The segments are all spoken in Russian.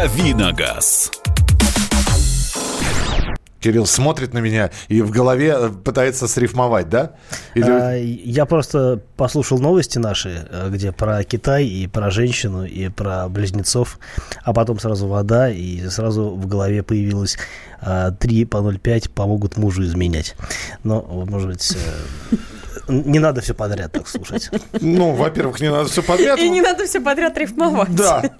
Давиногаз. Кирилл смотрит на меня и в голове пытается срифмовать, да? Или... Я просто послушал новости наши, где про Китай и про женщину и про близнецов, а потом сразу вода, и сразу в голове появилось 3 по 0,5 помогут мужу изменять. Но, может быть... Не надо все подряд так слушать. Ну, во-первых, не надо все подряд. И не надо все подряд рифмовать. Да,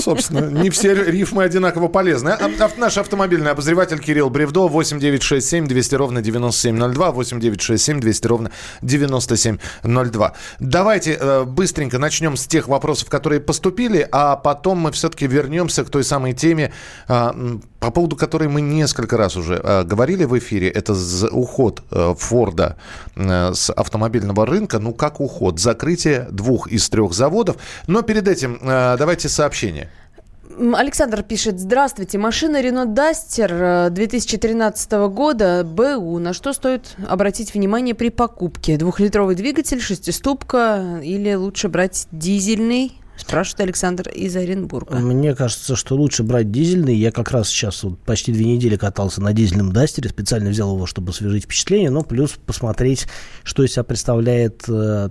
собственно, не все рифмы одинаково полезны. Наш автомобильный обозреватель Кирилл Бревдо, 8 967 200 ровно 9702, 8 967 200 ровно 9702. Давайте быстренько начнем с тех вопросов, которые поступили, а потом мы все-таки вернемся к той самой теме, по поводу которой мы несколько раз уже говорили в эфире. Это уход Форда с автомобильного рынка, ну как уход, закрытие 2 из 3 заводов. Но перед этим давайте сообщение. Александр пишет: здравствуйте, машина Renault Duster 2013 года, БУ. На что стоит обратить внимание при покупке? 2-литровый двигатель, 6-ступка или лучше брать дизельный? Спрашивает Александр из Оренбурга. Мне кажется, что лучше брать дизельный. Я как раз сейчас вот почти 2 недели катался на дизельном Дастере. Специально взял его, чтобы освежить впечатление. Но плюс посмотреть, что из себя представляет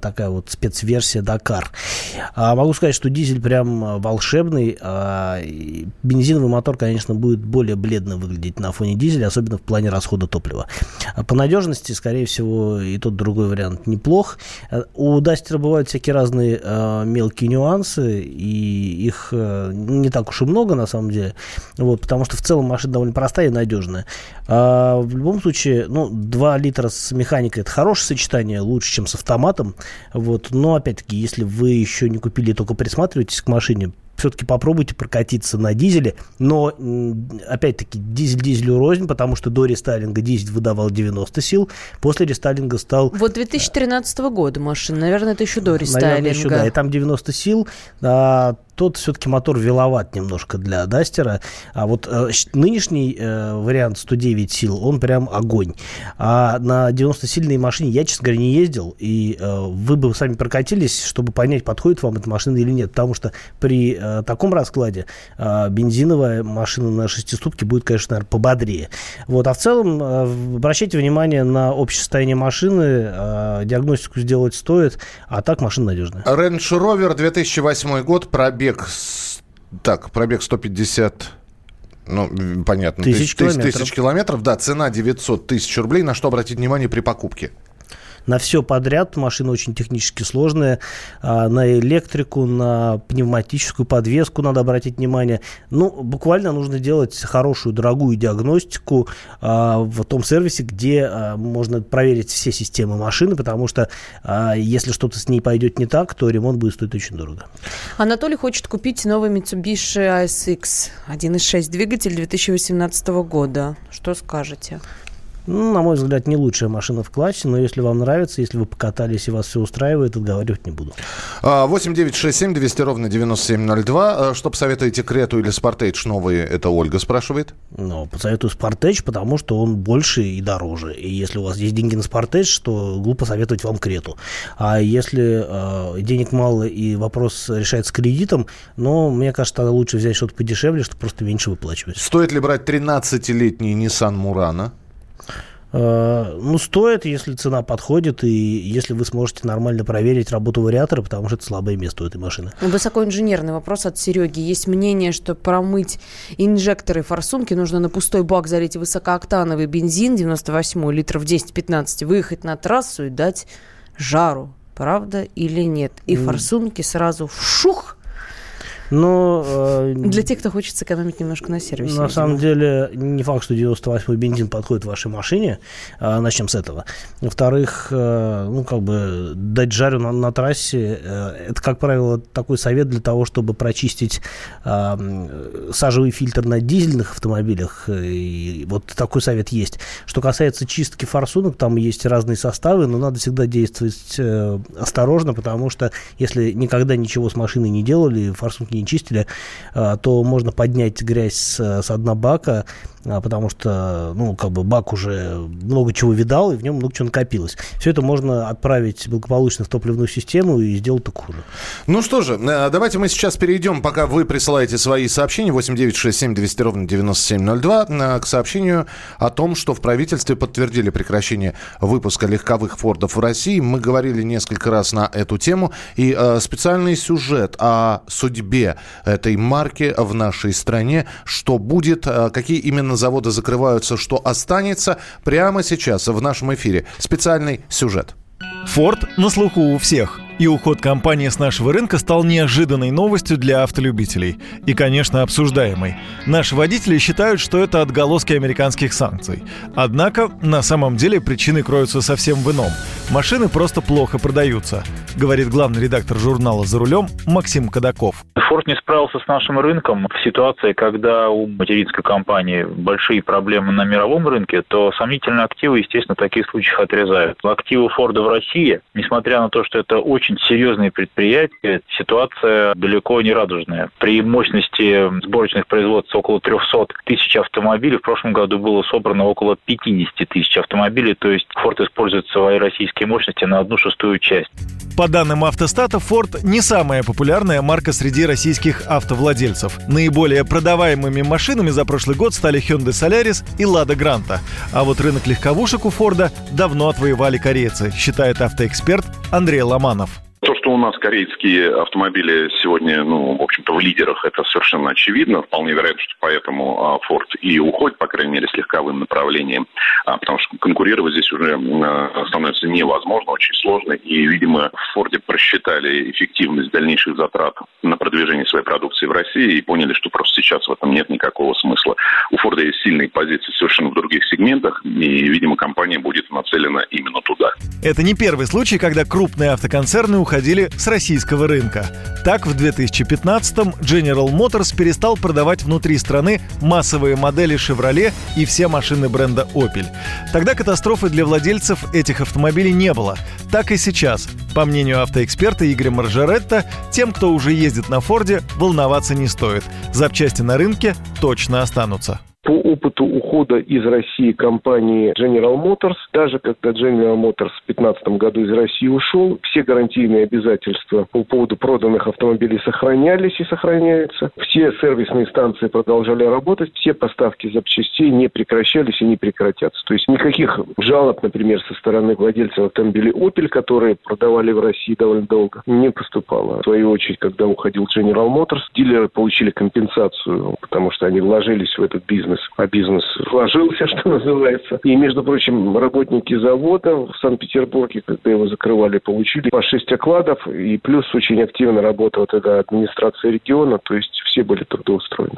такая вот спецверсия Дакар. Могу сказать, что дизель прям волшебный. Бензиновый мотор, конечно, будет более бледно выглядеть на фоне дизеля, особенно в плане расхода топлива. По надежности, скорее всего, и тот другой вариант неплох. У Дастера бывают всякие разные мелкие нюансы. И их не так уж и много, на самом деле. Вот, потому что в целом машина довольно простая и надежная. В любом случае, 2 литра с механикой — это хорошее сочетание, лучше, чем с автоматом. Вот. Но, опять-таки, если вы еще не купили, только присматриваетесь к машине, все-таки попробуйте прокатиться на дизеле. Но, опять-таки, дизель дизелю рознь, потому что до рестайлинга дизель выдавал 90 сил, после рестайлинга стал... Вот 2013 года машина, наверное, это еще до рестайлинга. Наверное, еще, да, и там 90 сил... Тот все-таки мотор веловат немножко для Дастера. А вот нынешний вариант 109 сил, он прям огонь. А на 90-сильной машине я, честно говоря, не ездил. И вы бы сами прокатились, чтобы понять, подходит вам эта машина или нет. Потому что при таком раскладе бензиновая машина на 6-ступке будет, конечно, наверное, пободрее. Вот. А в целом обращайте внимание на общее состояние машины. Диагностику сделать стоит. А так машина надежная. Range Rover 2008 год, пробег 150, понятно, тысяч километров, да, цена 900 тысяч рублей. На что обратить внимание при покупке? На все подряд. Машина очень технически сложная. На электрику, на пневматическую подвеску надо обратить внимание. Буквально нужно делать хорошую, дорогую диагностику в том сервисе, где можно проверить все системы машины, потому что если что-то с ней пойдет не так, то ремонт будет стоить очень дорого. Анатолий хочет купить новый Mitsubishi ASX 1.6 двигатель 2018 года. Что скажете? На мой взгляд, не лучшая машина в классе, но если вам нравится, если вы покатались и вас все устраивает, отговаривать не буду. 8 967 200 ровно 9702. Что посоветуете, Крету или Спартейдж новые? Это Ольга спрашивает. Посоветую Спартейдж, потому что он больше и дороже. И если у вас есть деньги на Спартейдж, то глупо советовать вам Крету. А если денег мало и вопрос решается кредитом, но мне кажется, лучше взять что-то подешевле, чтобы просто меньше выплачивать. Стоит ли брать 13-летний Nissan Murano? Стоит, если цена подходит, и если вы сможете нормально проверить работу вариатора, потому что это слабое место у этой машины. Высокоинженерный вопрос от Сереги. Есть мнение, что промыть инжекторы форсунки нужно на пустой бак залить высокооктановый бензин 98 литров 10-15, выехать на трассу и дать жару. Правда или нет? И форсунки сразу вшух! Для тех, кто хочет сэкономить немножко на сервисе. На самом деле, не факт, что 98-й бензин подходит вашей машине. Начнем с этого. Во-вторых, дать жару на трассе, это, как правило, такой совет для того, чтобы прочистить сажевый фильтр на дизельных автомобилях. И вот такой совет есть. Что касается чистки форсунок, там есть разные составы, но надо всегда действовать осторожно, потому что если никогда ничего с машиной не делали, форсунки не чистили, то можно поднять грязь со дна бака потому что, ну, как бы бак уже много чего видал, и в нем много чего накопилось. Все это можно отправить благополучно в топливную систему и сделать так хуже. Ну что же, давайте мы сейчас перейдем, пока вы присылаете свои сообщения, 8 967 200 ровно 9702, к сообщению о том, что в правительстве подтвердили прекращение выпуска легковых «Фордов» в России. Мы говорили несколько раз на эту тему, и специальный сюжет о судьбе этой марки в нашей стране, что будет, какие именно заводы закрываются, что останется, прямо сейчас в нашем эфире. Специальный сюжет. «Форд» на слуху у всех. И уход компании с нашего рынка стал неожиданной новостью для автолюбителей. И, конечно, обсуждаемой. Наши водители считают, что это отголоски американских санкций. Однако, на самом деле, причины кроются совсем в ином. Машины просто плохо продаются, говорит главный редактор журнала «За рулем» Максим Кадаков. «Форд» не справился с нашим рынком. В ситуации, когда у материнской компании большие проблемы на мировом рынке, то сомнительные активы, естественно, в таких случаях отрезают. Активы «Форда» в России, несмотря на то, что это очень серьезные предприятия, ситуация далеко не радужная. При мощности сборочных производств около 300 тысяч автомобилей, в прошлом году было собрано около 50 тысяч автомобилей, то есть «Форд» использует свои российские мощности на 1/6 часть. По данным «Автостата», «Форд» не самая популярная марка среди российских автовладельцев. Наиболее продаваемыми машинами за прошлый год стали Hyundai Solaris и Lada Granta. А вот рынок легковушек у «Форда» давно отвоевали корейцы, считает автоэксперт Андрей Ломанов. То, что у нас корейские автомобили сегодня, в общем-то, в лидерах, это совершенно очевидно. Вполне вероятно, что поэтому «Форд» и уходит, по крайней мере, с легковым направлением, потому что конкурировать здесь уже становится невозможно, очень сложно. И, видимо, в «Форде» просчитали эффективность дальнейших затрат на продвижение своей продукции в России и поняли, что просто сейчас в этом нет никакого смысла. У «Форда» есть сильные позиции совершенно в других сегментах, и, видимо, компания будет нацелена именно туда. Это не первый случай, когда крупные автоконцерны уходили с российского рынка. Так, в 2015-м General Motors перестал продавать внутри страны массовые модели «Chevrolet» и все машины бренда «Opel». Тогда катастрофы для владельцев этих автомобилей не было. Так и сейчас. По мнению автоэксперта Игоря Маржаретта, тем, кто уже ездит на «Форде», волноваться не стоит. Запчасти на рынке точно останутся. По опыту ухода из России компании General Motors, даже когда General Motors в 2015 году из России ушел, все гарантийные обязательства по поводу проданных автомобилей сохранялись и сохраняются. Все сервисные станции продолжали работать, все поставки запчастей не прекращались и не прекратятся. То есть никаких жалоб, например, со стороны владельцев автомобилей Opel, которые продавали в России довольно долго, не поступало. В свою очередь, когда уходил General Motors, дилеры получили компенсацию, потому что они вложились в этот бизнес. А бизнес сложился, что называется. И, между прочим, работники завода в Санкт-Петербурге, когда его закрывали, получили по 6 окладов. И плюс очень активно работала тогда администрация региона. То есть все были трудоустроены.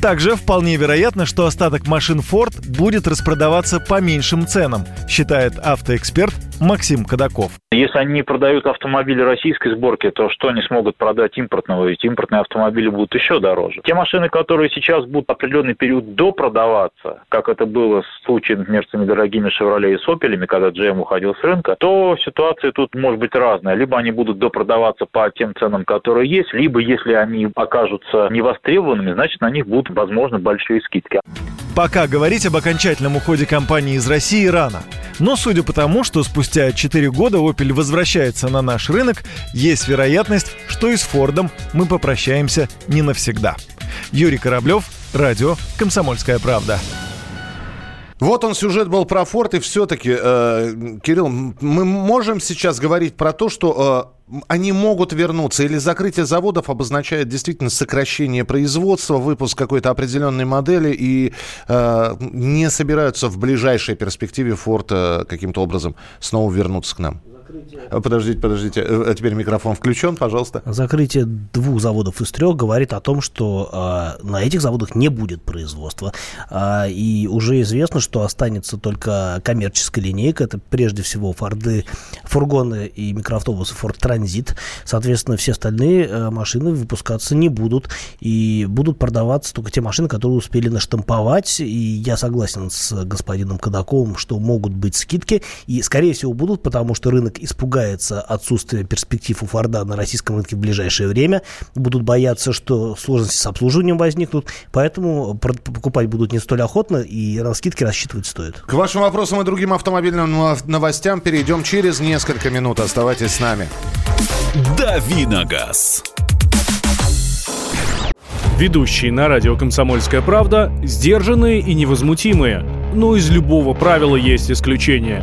Также вполне вероятно, что остаток машин «Форд» будет распродаваться по меньшим ценам, считает автоэксперт Максим Кадаков. Если они не продают автомобили российской сборки, то что они смогут продать импортного? Ведь импортные автомобили будут еще дороже. Те машины, которые сейчас будут определенный период допродаваться, как это было в случае, например, с недорогими «Шевроле» и с «Опелями», когда GM уходил с рынка, то ситуация тут может быть разная. Либо они будут допродаваться по тем ценам, которые есть, либо если они окажутся невостребованными, значит, на них будут, возможно, большие скидки. Пока говорить об окончательном уходе компании из России рано. Но судя по тому, что спустя 4 года «Опель» возвращается на наш рынок, есть вероятность, что и с «Фордом» мы попрощаемся не навсегда. Юрий Кораблев, радио «Комсомольская правда». Вот он, сюжет был про «Форд», и все-таки, Кирилл, мы можем сейчас говорить про то, что они могут вернуться, или закрытие заводов обозначает действительно сокращение производства, выпуск какой-то определенной модели, и не собираются в ближайшей перспективе «Форд» каким-то образом снова вернуться к нам? Подождите. А теперь микрофон включен, пожалуйста. Закрытие 2 заводов из 3 говорит о том, что на этих заводах не будет производства. И уже известно, что останется только коммерческая линейка. Это прежде всего «Форды», фургоны и микроавтобусы «Форд Транзит». Соответственно, все остальные машины выпускаться не будут. И будут продаваться только те машины, которые успели наштамповать. И я согласен с господином Кадаковым, что могут быть скидки. И, скорее всего, будут, потому что рынок испугается отсутствия перспектив у Форда на российском рынке в ближайшее время, будут бояться, что сложности с обслуживанием возникнут, поэтому покупать будут не столь охотно, и на скидки рассчитывать стоит. К вашим вопросам и другим автомобильным новостям перейдем через несколько минут. Оставайтесь с нами. Дави на газ. Ведущие на радио «Комсомольская правда» сдержанные и невозмутимые. Но из любого правила есть исключение.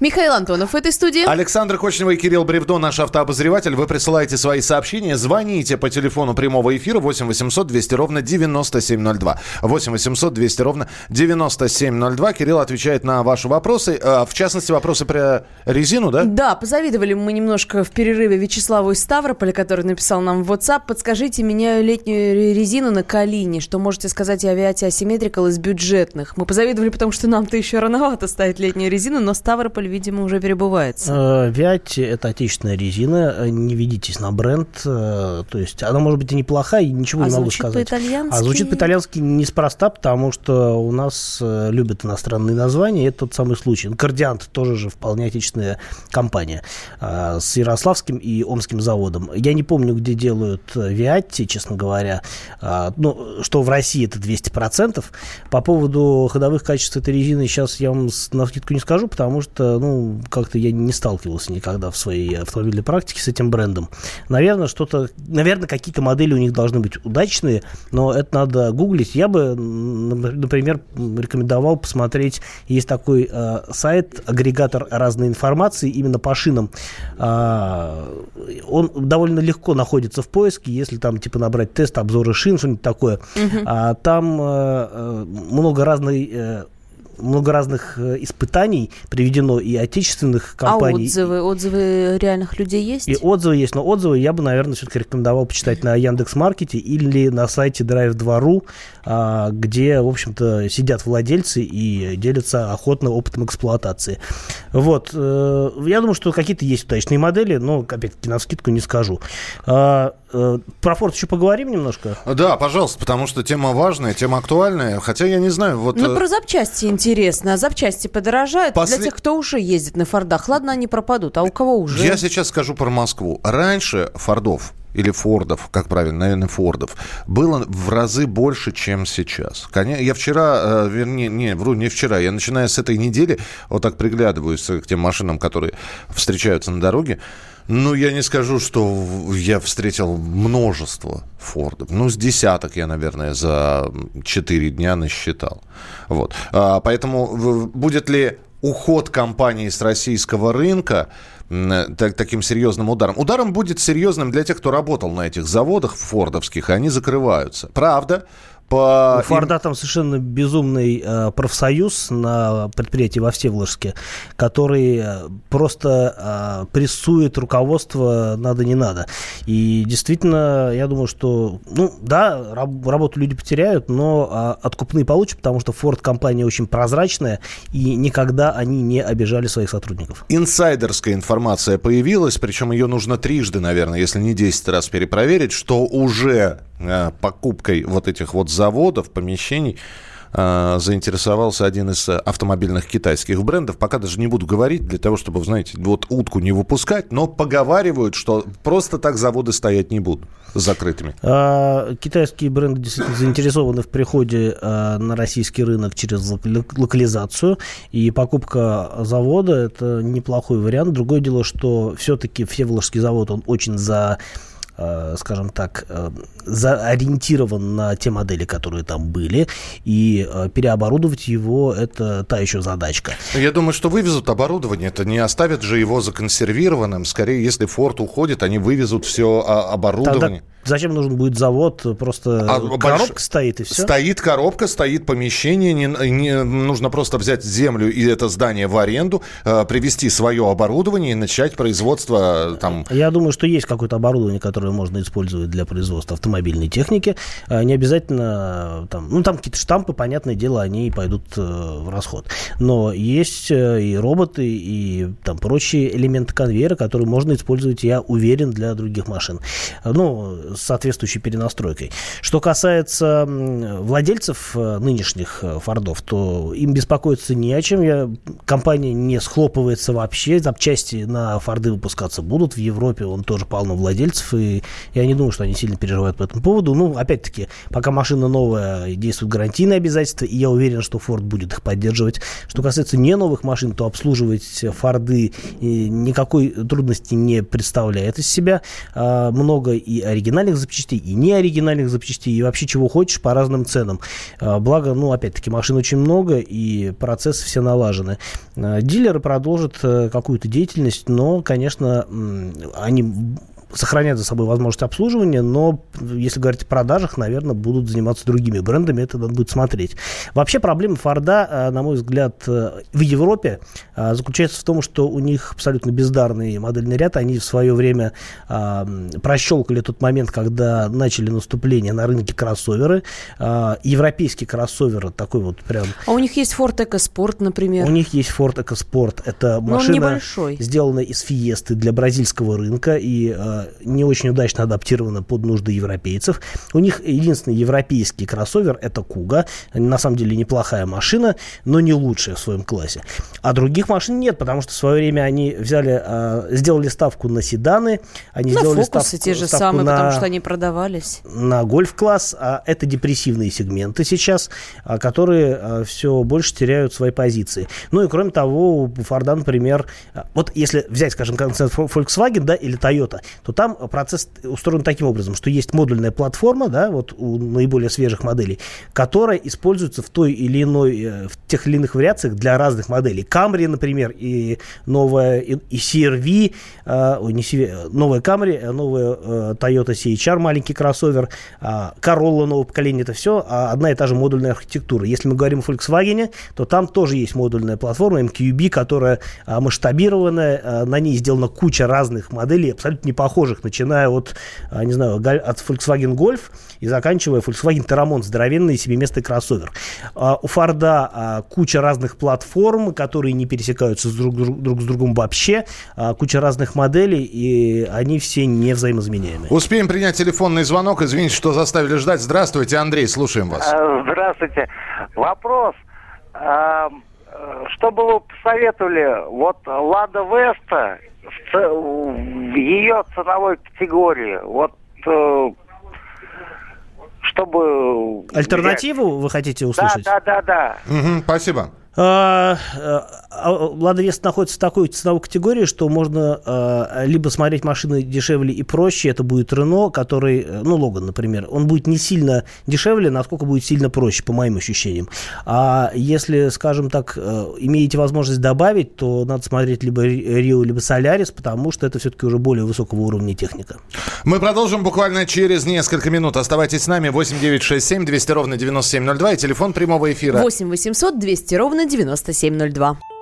Михаил Антонов в этой студии. Александр Кочнева и Кирилл Бревдо, наш автообозреватель. Вы присылаете свои сообщения, звоните по телефону прямого эфира 8 800 200 ровно 9702. 8 800 200 ровно 9702. Кирилл отвечает на ваши вопросы. В частности, вопросы про резину, да? Да, позавидовали мы немножко в перерыве Вячеславу из Ставрополя, который написал нам в WhatsApp. Подскажите, меняю летнюю резину на Калине. Что можете сказать о Виате Асимметрикал из бюджетных? Мы позавидовали, потому что нам-то еще рановато ставить летнюю резину, но Ставрополь, видимо, уже перебывается. Виати — это отечественная резина, не ведитесь на бренд, то есть она может быть и неплохая, и ничего не могу сказать. А звучит по-итальянски неспроста, потому что у нас любят иностранные названия, и это тот самый случай. Кордиант тоже же вполне отечественная компания с Ярославским и Омским заводом. Я не помню, где делают Виати, честно говоря, ну, что в России это 200%. По поводу ходовых качеств этой резины сейчас я вам навскидку не скажу, потому что ну, как-то я не сталкивался никогда в своей автомобильной практике с этим брендом. Наверное, какие-то модели у них должны быть удачные, но это надо гуглить. Я бы, например, рекомендовал посмотреть, есть такой сайт, агрегатор разной информации, именно по шинам. Он довольно легко находится в поиске, если там типа набрать тест, обзоры шин, что-нибудь такое. Там много разных испытаний приведено и отечественных компаний. А отзывы реальных людей есть? И отзывы есть, но отзывы я бы, наверное, все-таки рекомендовал почитать на Яндекс.Маркете или на сайте Drive2.ru, где, в общем-то, сидят владельцы и делятся охотно опытом эксплуатации. Вот. Я думаю, что какие-то есть удачные модели, но, опять-таки, навскидку не скажу. Про Форд еще поговорим немножко? Да, пожалуйста, потому что тема важная, тема актуальная, хотя я не знаю. Ну, про запчасти интересно. Запчасти подорожают для тех, кто уже ездит на Фордах. Ладно, они пропадут, а у кого уже? Я сейчас скажу про Москву. Раньше Фордов, как правильно, наверное, Фордов, было в разы больше, чем сейчас. Я вчера, я начиная с этой недели вот так приглядываюсь к тем машинам, которые встречаются на дороге. Ну, я не скажу, что я встретил множество Фордов. Ну, с десяток я, наверное, за 4 дня насчитал. Вот. Поэтому будет ли уход компании с российского рынка таким серьезным ударом? Ударом будет серьезным для тех, кто работал на этих заводах фордовских, и они закрываются. Правда. У Форда там совершенно безумный профсоюз на предприятии во Всеволожске, который просто прессует руководство надо не надо. И действительно, я думаю, что работу люди потеряют, но откупные получат, потому что Форд компания очень прозрачная, и никогда они не обижали своих сотрудников. Инсайдерская информация появилась, причем ее нужно трижды, наверное, если не 10 раз перепроверить, что уже покупкой вот этих вот заводов, помещений заинтересовался один из автомобильных китайских брендов. Пока даже не буду говорить, для того, чтобы, знаете, вот утку не выпускать, но поговаривают, что просто так заводы стоять не будут закрытыми. Китайские бренды действительно заинтересованы в приходе на российский рынок через локализацию, и покупка завода – это неплохой вариант. Другое дело, что все-таки Всеволожский завод, он очень скажем так, ориентирован на те модели, которые там были, и переоборудовать его – это та еще задачка. Я думаю, что вывезут оборудование, это не оставят же его законсервированным. Скорее, если Форд уходит, они вывезут все оборудование. Тогда Зачем нужен будет завод? Просто коробка стоит, и все. Стоит коробка, стоит помещение. Нужно просто взять землю и это здание в аренду, привести свое оборудование и начать производство там. Я думаю, что есть какое-то оборудование, которое можно использовать для производства автомобильной техники. Не обязательно там, ну, там какие-то штампы, понятное дело, они пойдут в расход. Но есть и роботы, и там прочие элементы конвейера, которые можно использовать, я уверен, для других машин. Ну, с соответствующей перенастройкой. Что касается владельцев нынешних «Фордов», то им беспокоиться не о чем. Компания не схлопывается вообще. Запчасти на «Форды» выпускаться будут. В Европе он тоже полно владельцев. И я не думаю, что они сильно переживают по этому поводу. Ну, опять-таки, пока машина новая, действуют гарантийные обязательства. И я уверен, что «Форд» будет их поддерживать. Что касается не новых машин, то обслуживать «Форды» никакой трудности не представляет из себя. Много и оригинальных запчастей, и неоригинальных запчастей, и вообще чего хочешь по разным ценам. Благо, ну, опять-таки, машин очень много, и процессы все налажены. Дилеры продолжат какую-то деятельность, но, конечно, они сохранять за собой возможность обслуживания, но, если говорить о продажах, наверное, будут заниматься другими брендами, это надо будет смотреть. Вообще проблема Форда, на мой взгляд, в Европе заключается в том, что у них абсолютно бездарный модельный ряд. Они в свое время прощелкали тот момент, когда начали наступление на рынке кроссоверы. Европейские кроссоверы, такой вот прям... А у них есть Ford EcoSport, например? У них есть Ford EcoSport. Это машина, сделанная из Фиесты для бразильского рынка, и не очень удачно адаптирована под нужды европейцев. У них единственный европейский кроссовер — это Куга. На самом деле неплохая машина, но не лучшая в своем классе. А других машин нет, потому что в свое время они взяли, сделали ставку на седаны, они сделали фокусы, те же самые, потому что они продавались. На гольф-класс. А это депрессивные сегменты сейчас, которые все больше теряют свои позиции. Ну и кроме того, у Форда, например, вот если взять, скажем, концерт Volkswagen, да, или Toyota, то там процесс устроен таким образом, что есть модульная платформа, да, вот у наиболее свежих моделей, которая используется в той или иной, в тех или иных вариациях для разных моделей. Camry, например, и новая и CR-V, новая Camry, новая Toyota CHR, маленький кроссовер, Corolla нового поколения, это все одна и та же модульная архитектура. Если мы говорим о Volkswagen, то там тоже есть модульная платформа MQB, которая масштабированная, на ней сделана куча разных моделей, абсолютно непохожих, начиная от, не знаю, от Volkswagen Golf и заканчивая Volkswagen Terramon, здоровенный семиместный кроссовер. У Форда куча разных платформ, которые не пересекаются друг с другом вообще, куча разных моделей, и они все не взаимозаменяемые. Успеем принять телефонный звонок. Извините, что заставили ждать. Здравствуйте, Андрей, слушаем вас. Здравствуйте. Вопрос. Что бы вы посоветовали? Вот «Лада Веста» в ее ценовой категории, вот чтобы... Альтернативу вы хотите услышать? Да. Угу, спасибо. «Лада Веста» находится в такой ценовой категории, что можно либо смотреть машины дешевле и проще, это будет Рено, который, ну, Логан, например, он будет не сильно дешевле, насколько будет сильно проще, по моим ощущениям. А если, скажем так, имеете возможность добавить, то надо смотреть либо Рио, либо Солярис, потому что это все-таки уже более высокого уровня техника. Мы продолжим буквально через несколько минут. Оставайтесь с нами. 8 967 200 ровно 9702 и телефон прямого эфира 8 800 200 ровно 9702.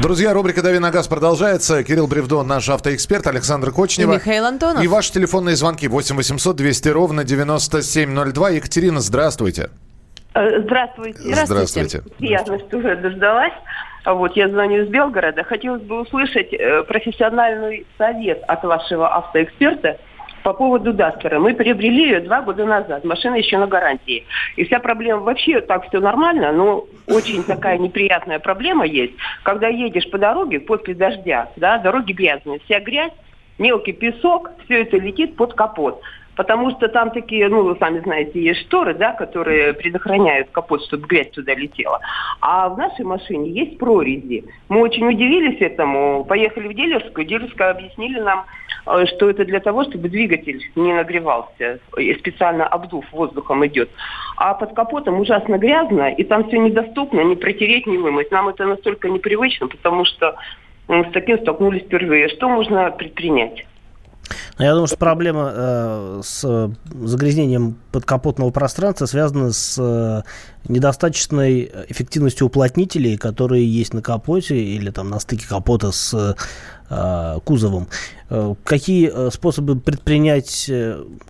Друзья, рубрика «Дави на газ» продолжается. Кирилл Бревдо, наш автоэксперт, Александр Кочнева. И Михаил Антонов. И ваши телефонные звонки 8 800 200 ровно 9702. Екатерина, здравствуйте. Здравствуйте. Приятно, что уже дождалась. Вот, я звоню из Белгорода. Хотелось бы услышать профессиональный совет от вашего автоэксперта По поводу Дастера. Мы приобрели ее 2 года назад. Машина еще на гарантии. И вся проблема вообще, так все нормально, но очень такая неприятная проблема есть. Когда едешь по дороге после дождя, да, дороги грязные, вся грязь, мелкий песок, все это летит под капот. Потому что там такие, ну, вы сами знаете, есть шторы, да, которые предохраняют капот, чтобы грязь туда летела. А в нашей машине есть прорези. Мы очень удивились этому. Поехали в дилерскую. Дилерская объяснили нам, что это для того, чтобы двигатель не нагревался. И специально обдув воздухом идет. А под капотом ужасно грязно, и там все недоступно, не протереть, не вымыть. Нам это настолько непривычно, потому что мы с таким столкнулись впервые. Что можно предпринять? Я думаю, что проблема с загрязнением подкапотного пространства связана с недостаточной эффективностью уплотнителей, которые есть на капоте или там, на стыке капота с кузовом. Какие способы предпринять,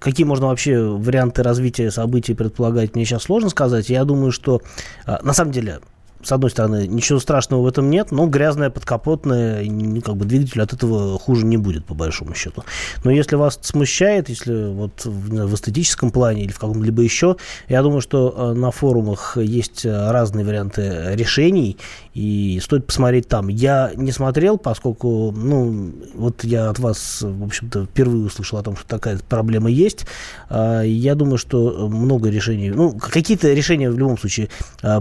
какие можно вообще варианты развития событий предполагать, мне сейчас сложно сказать. Я думаю, что на самом деле... С одной стороны, ничего страшного в этом нет, но грязная подкапотная, как бы двигатель от этого хуже не будет, по большому счету. Но если вас смущает, если вот в эстетическом плане или в каком-либо еще, я думаю, что на форумах есть разные варианты решений, и стоит посмотреть там. Я не смотрел, поскольку, ну, вот я от вас, в общем-то, впервые услышал о том, что такая проблема есть. Я думаю, что много решений, ну, какие-то решения в любом случае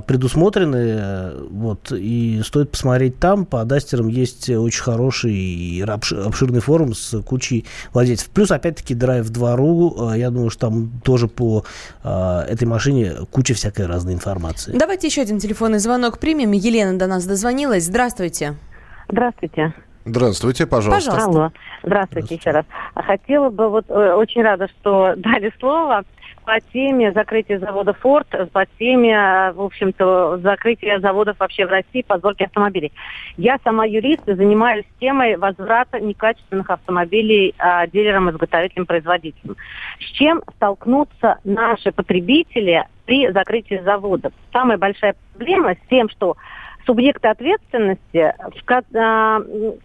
предусмотрены. Вот, и стоит посмотреть там. По Дастерам есть очень хороший и обширный форум с кучей владельцев. Плюс, опять-таки, Drive2.ru. Я думаю, что там тоже по этой машине куча всякой разной информации. Давайте еще один телефонный звонок примем. Елена до нас дозвонилась. Здравствуйте. Здравствуйте. Здравствуйте, пожалуйста. Алло. Здравствуйте еще раз. Хотела бы, вот очень рада, что дали слово. По теме закрытия завода «Форд», по теме, в общем-то, закрытия заводов вообще в России по сборке автомобилей. Я сама юрист и занимаюсь темой возврата некачественных автомобилей дилерам, изготовителям, производителям. С чем столкнутся наши потребители при закрытии заводов? Самая большая проблема с тем, что субъекты ответственности, к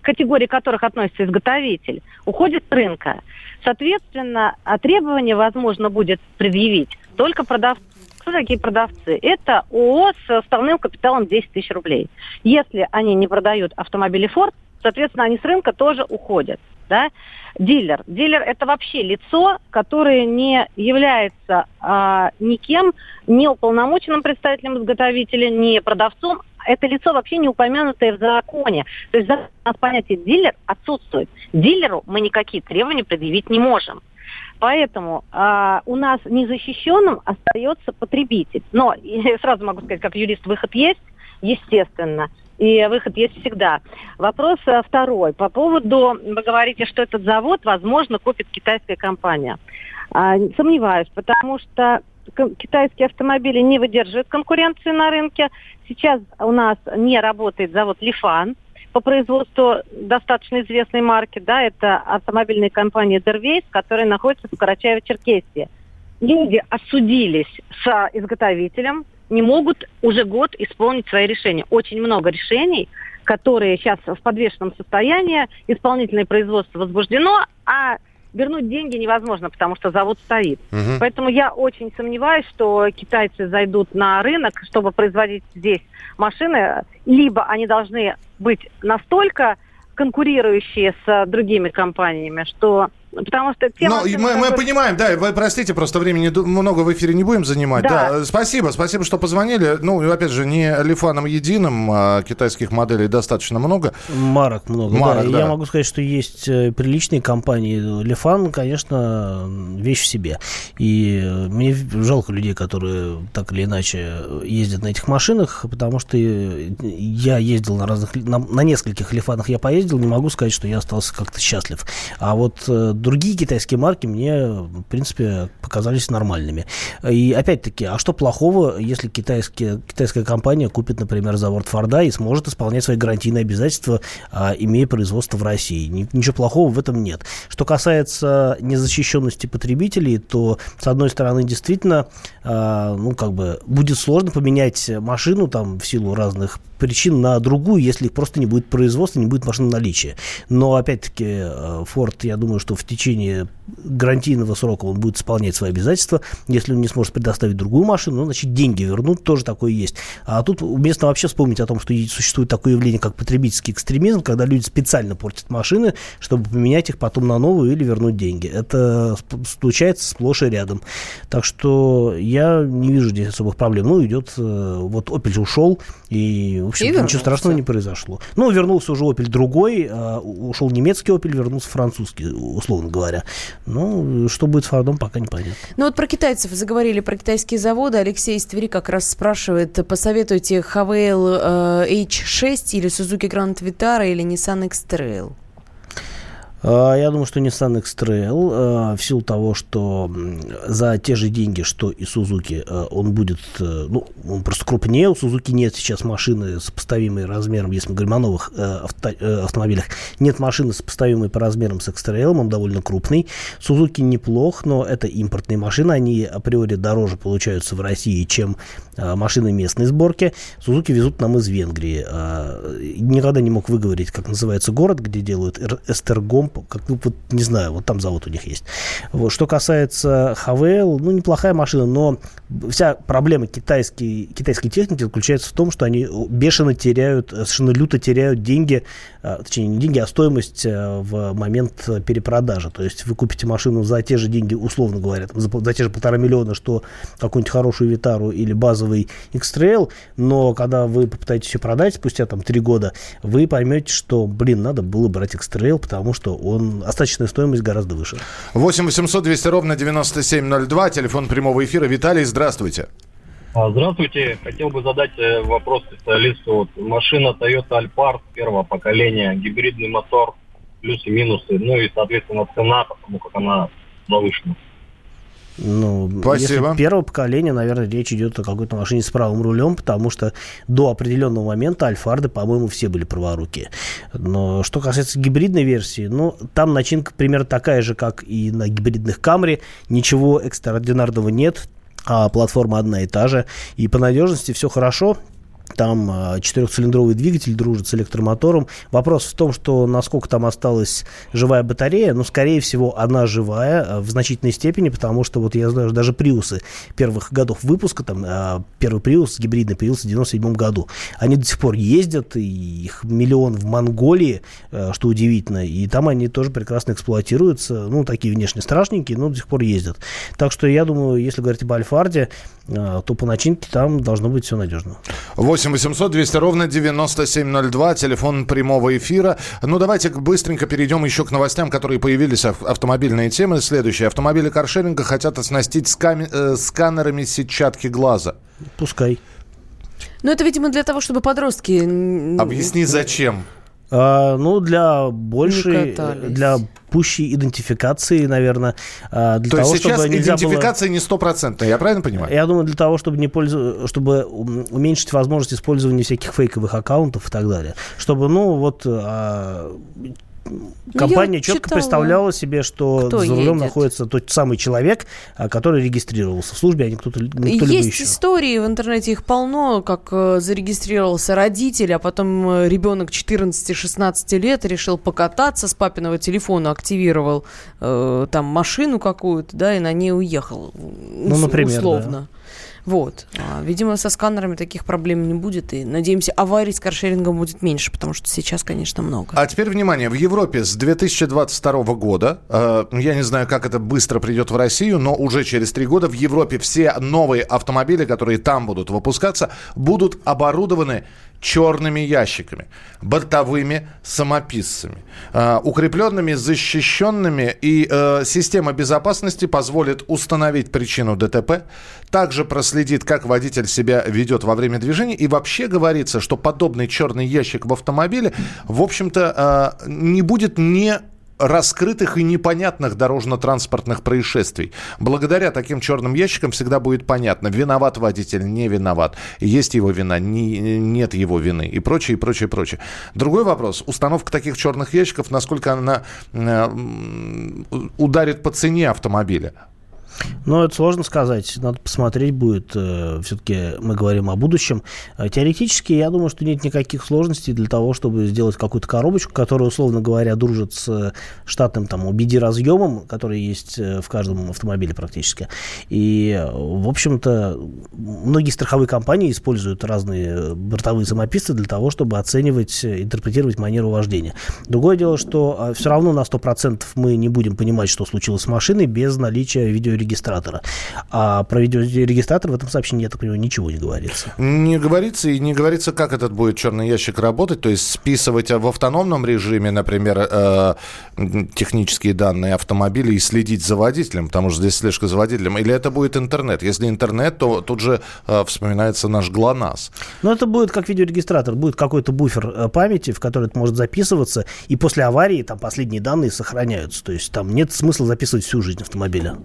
категории которых относится изготовитель, уходят с рынка. Соответственно, требования возможно будет предъявить только продавцу. Кто такие продавцы? Это ООО с уставным капиталом 10 тысяч рублей. Если они не продают автомобили «Форд», соответственно, они с рынка тоже уходят. Да? Дилер. Дилер – это вообще лицо, которое не является никем, не уполномоченным представителем изготовителя, не продавцом. Это лицо вообще не упомянутое в законе. То есть у нас понятие «дилер» отсутствует. Дилеру мы никакие требования предъявить не можем. Поэтому у нас незащищенным остается потребитель. Но я сразу могу сказать, как юрист, выход есть, естественно. И выход есть всегда. Вопрос второй. По поводу, вы говорите, что этот завод, возможно, купит китайская компания. Сомневаюсь, потому что китайские автомобили не выдерживают конкуренции на рынке. Сейчас у нас не работает завод «Лифан» по производству достаточно известной марки. Да, это автомобильная компания «Дервейс», которая находится в Карачаево-Черкесии. Люди осудились с изготовителем, не могут уже год исполнить свои решения. Очень много решений, которые сейчас в подвешенном состоянии, исполнительное производство возбуждено, а вернуть деньги невозможно, потому что завод стоит. Угу. Поэтому я очень сомневаюсь, что китайцы зайдут на рынок, чтобы производить здесь машины. Либо они должны быть настолько конкурирующие с другими компаниями, что... Потому что тема... Ну, мы такой... понимаем, да, вы простите, просто времени много в эфире не будем занимать. Да. Да. Спасибо, что позвонили. Ну, опять же, не Лифаном единым, а китайских моделей достаточно много. Марок много, марок, да. Я могу сказать, что есть приличные компании. Лифан, конечно, вещь в себе. И мне жалко людей, которые так или иначе ездят на этих машинах, потому что я ездил на разных... На нескольких Лифанах я поездил, не могу сказать, что я остался как-то счастлив. А вот... Другие китайские марки мне, в принципе, показались нормальными. И опять-таки, а что плохого, если китайская компания купит, например, завод «Форда» и сможет исполнять свои гарантийные обязательства, имея производство в России? Ничего плохого в этом нет. Что касается незащищенности потребителей, то, с одной стороны, действительно, ну, как бы, будет сложно поменять машину там, в силу разных причин на другую, если просто не будет производства, не будет машин в наличии. Но, опять-таки, «Форд», я думаю, что в течение гарантийного срока он будет исполнять свои обязательства. Если он не сможет предоставить другую машину, ну, значит, деньги вернут, тоже такое есть. А тут уместно вообще вспомнить о том, что существует такое явление, как потребительский экстремизм, когда люди специально портят машины, чтобы поменять их потом на новую или вернуть деньги. Это случается сплошь и рядом. Так что я не вижу здесь особых проблем. Ну, идет, вот Opel ушел, и, в общем, ничего страшного не произошло. Ну, вернулся уже Opel другой, ушел немецкий Opel, вернулся французский, условно говоря. Ну, что будет с Фордом, пока не понятно. Ну, вот про китайцев заговорили, про китайские заводы. Алексей из Твери как раз спрашивает, посоветуйте Havail H6 или Suzuki Grand Vitara или Nissan X-Trail? Я думаю, что Nissan X-Trail, в силу того, что за те же деньги, что и Suzuki, он будет, ну, он просто крупнее. У Suzuki нет сейчас машины, сопоставимой размером, если мы говорим о новых автомобилях, нет машины, сопоставимой по размерам с X-Trail, он довольно крупный. Suzuki неплох, но это импортные машины, они априори дороже получаются в России, чем машины местной сборки. Suzuki везут нам из Венгрии. Никогда не мог выговорить, как называется город, где делают Эстергом, как, ну, вот, не знаю, вот там завод у них есть. Вот. Что касается Havail, ну, неплохая машина, но вся проблема китайской техники заключается в том, что они бешено теряют, совершенно люто теряют деньги, точнее, не деньги, а стоимость в момент перепродажи. То есть вы купите машину за те же деньги, условно говоря, там, за те же 1,5 миллиона, что какую-нибудь хорошую Витару или базовый X-Trail, но когда вы попытаетесь ее продать спустя там 3 года, вы поймете, что, блин, надо было брать X-Trail, потому что остаточная стоимость гораздо выше. 8 800 200 ровно 9702, телефон прямого эфира. Виталий, здравствуйте. Здравствуйте. Хотел бы задать вопрос специалисту. Вот машина Toyota Alphard первого поколения, гибридный мотор, плюсы, минусы, ну и, соответственно, цена, потому как она завышена. Ну, если первого поколения, наверное, речь идет о какой-то машине с правым рулем, потому что до определенного момента Альфарды, по-моему, все были праворукие. Но что касается гибридной версии, ну, там начинка примерно такая же, как и на гибридных Камри. Ничего экстраординарного нет, а платформа одна и та же. И по надежности все хорошо. Там четырехцилиндровый двигатель дружит с электромотором. Вопрос в том, что насколько там осталась живая батарея. Но, скорее всего, она живая в значительной степени, потому что, вот я знаю, даже приусы первых годов выпуска, там первый приус гибридный появился в 1997 году. Они до сих пор ездят, и их миллион в Монголии, что удивительно. И там они тоже прекрасно эксплуатируются. Ну, такие внешне страшненькие, но до сих пор ездят. Так что, я думаю, если говорить об Альфарде, то по начинке там должно быть все надежно. 8 800 200 ровно 9702, телефон прямого эфира. Ну, давайте быстренько перейдем еще к новостям, которые появились, автомобильные темы. Следующие. Автомобили каршеринга хотят оснастить сканерами сетчатки глаза. Пускай. Ну, это, видимо, для того, чтобы подростки... Объясни, зачем. Ну, для большей... для пущей идентификации, наверное, для то того, есть чтобы сейчас идентификация было... не стопроцентная, я правильно понимаю? Я думаю, для того, чтобы чтобы уменьшить возможность использования всяких фейковых аккаунтов и так далее. Чтобы, ну, вот... Компания четко представляла себе, что кто за рулем едет. Находится тот самый человек, который регистрировался в службе, а не кто-либо еще. Есть истории, в интернете их полно, как зарегистрировался родитель, а потом ребенок 14-16 лет решил покататься с папиного телефона, активировал там машину какую-то, да, и на ней уехал. Ну, например, условно. Да. Вот. Видимо, со сканерами таких проблем не будет. И, надеемся, аварий с каршерингом будет меньше, потому что сейчас, конечно, много. А теперь, внимание, в Европе с 2022 года, я не знаю, как это быстро придет в Россию, но уже через 3 года в Европе все новые автомобили, которые там будут выпускаться, будут оборудованы черными ящиками, бортовыми самописцами, укрепленными, защищенными, и система безопасности позволит установить причину ДТП, также проследит, как водитель себя ведет во время движения, и вообще говорится, что подобный черный ящик в автомобиле, в общем-то, не будет ни раскрытых и непонятных дорожно-транспортных происшествий. Благодаря таким черным ящикам всегда будет понятно, виноват водитель, не виноват, есть его вина, нет его вины и прочее, прочее, прочее. Другой вопрос. Установка таких черных ящиков, насколько она ударит по цене автомобиля? Ну, это сложно сказать. Надо посмотреть будет. Все-таки мы говорим о будущем. Теоретически, я думаю, что нет никаких сложностей для того, чтобы сделать какую-то коробочку, которая, условно говоря, дружит с штатным там OBD-разъемом, который есть в каждом автомобиле практически. И, в общем-то, многие страховые компании используют разные бортовые самописцы для того, чтобы оценивать, интерпретировать манеру вождения. Другое дело, что все равно на 100% мы не будем понимать, что случилось с машиной без наличия видеорегистратора. А про видеорегистратор в этом сообщении, я так понимаю, ничего не говорится. Не говорится, и не говорится, как этот будет черный ящик работать, то есть списывать в автономном режиме, например, технические данные автомобиля и следить за водителем, потому что здесь слежка за водителем, или это будет интернет? Если интернет, то тут же вспоминается наш ГЛОНАСС. Ну, это будет как видеорегистратор, будет какой-то буфер памяти, в который это может записываться, и после аварии там последние данные сохраняются, то есть там нет смысла записывать всю жизнь автомобиля.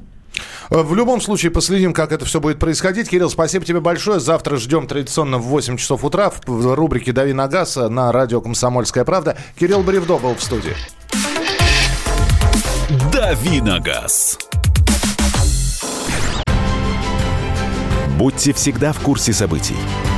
В любом случае, последим, как это все будет происходить. Кирилл, спасибо тебе большое. Завтра ждем традиционно в 8 часов утра в рубрике «Дави на газ» на радио «Комсомольская правда». Кирилл Бревдо был в студии. «Дави на газ». Будьте всегда в курсе событий.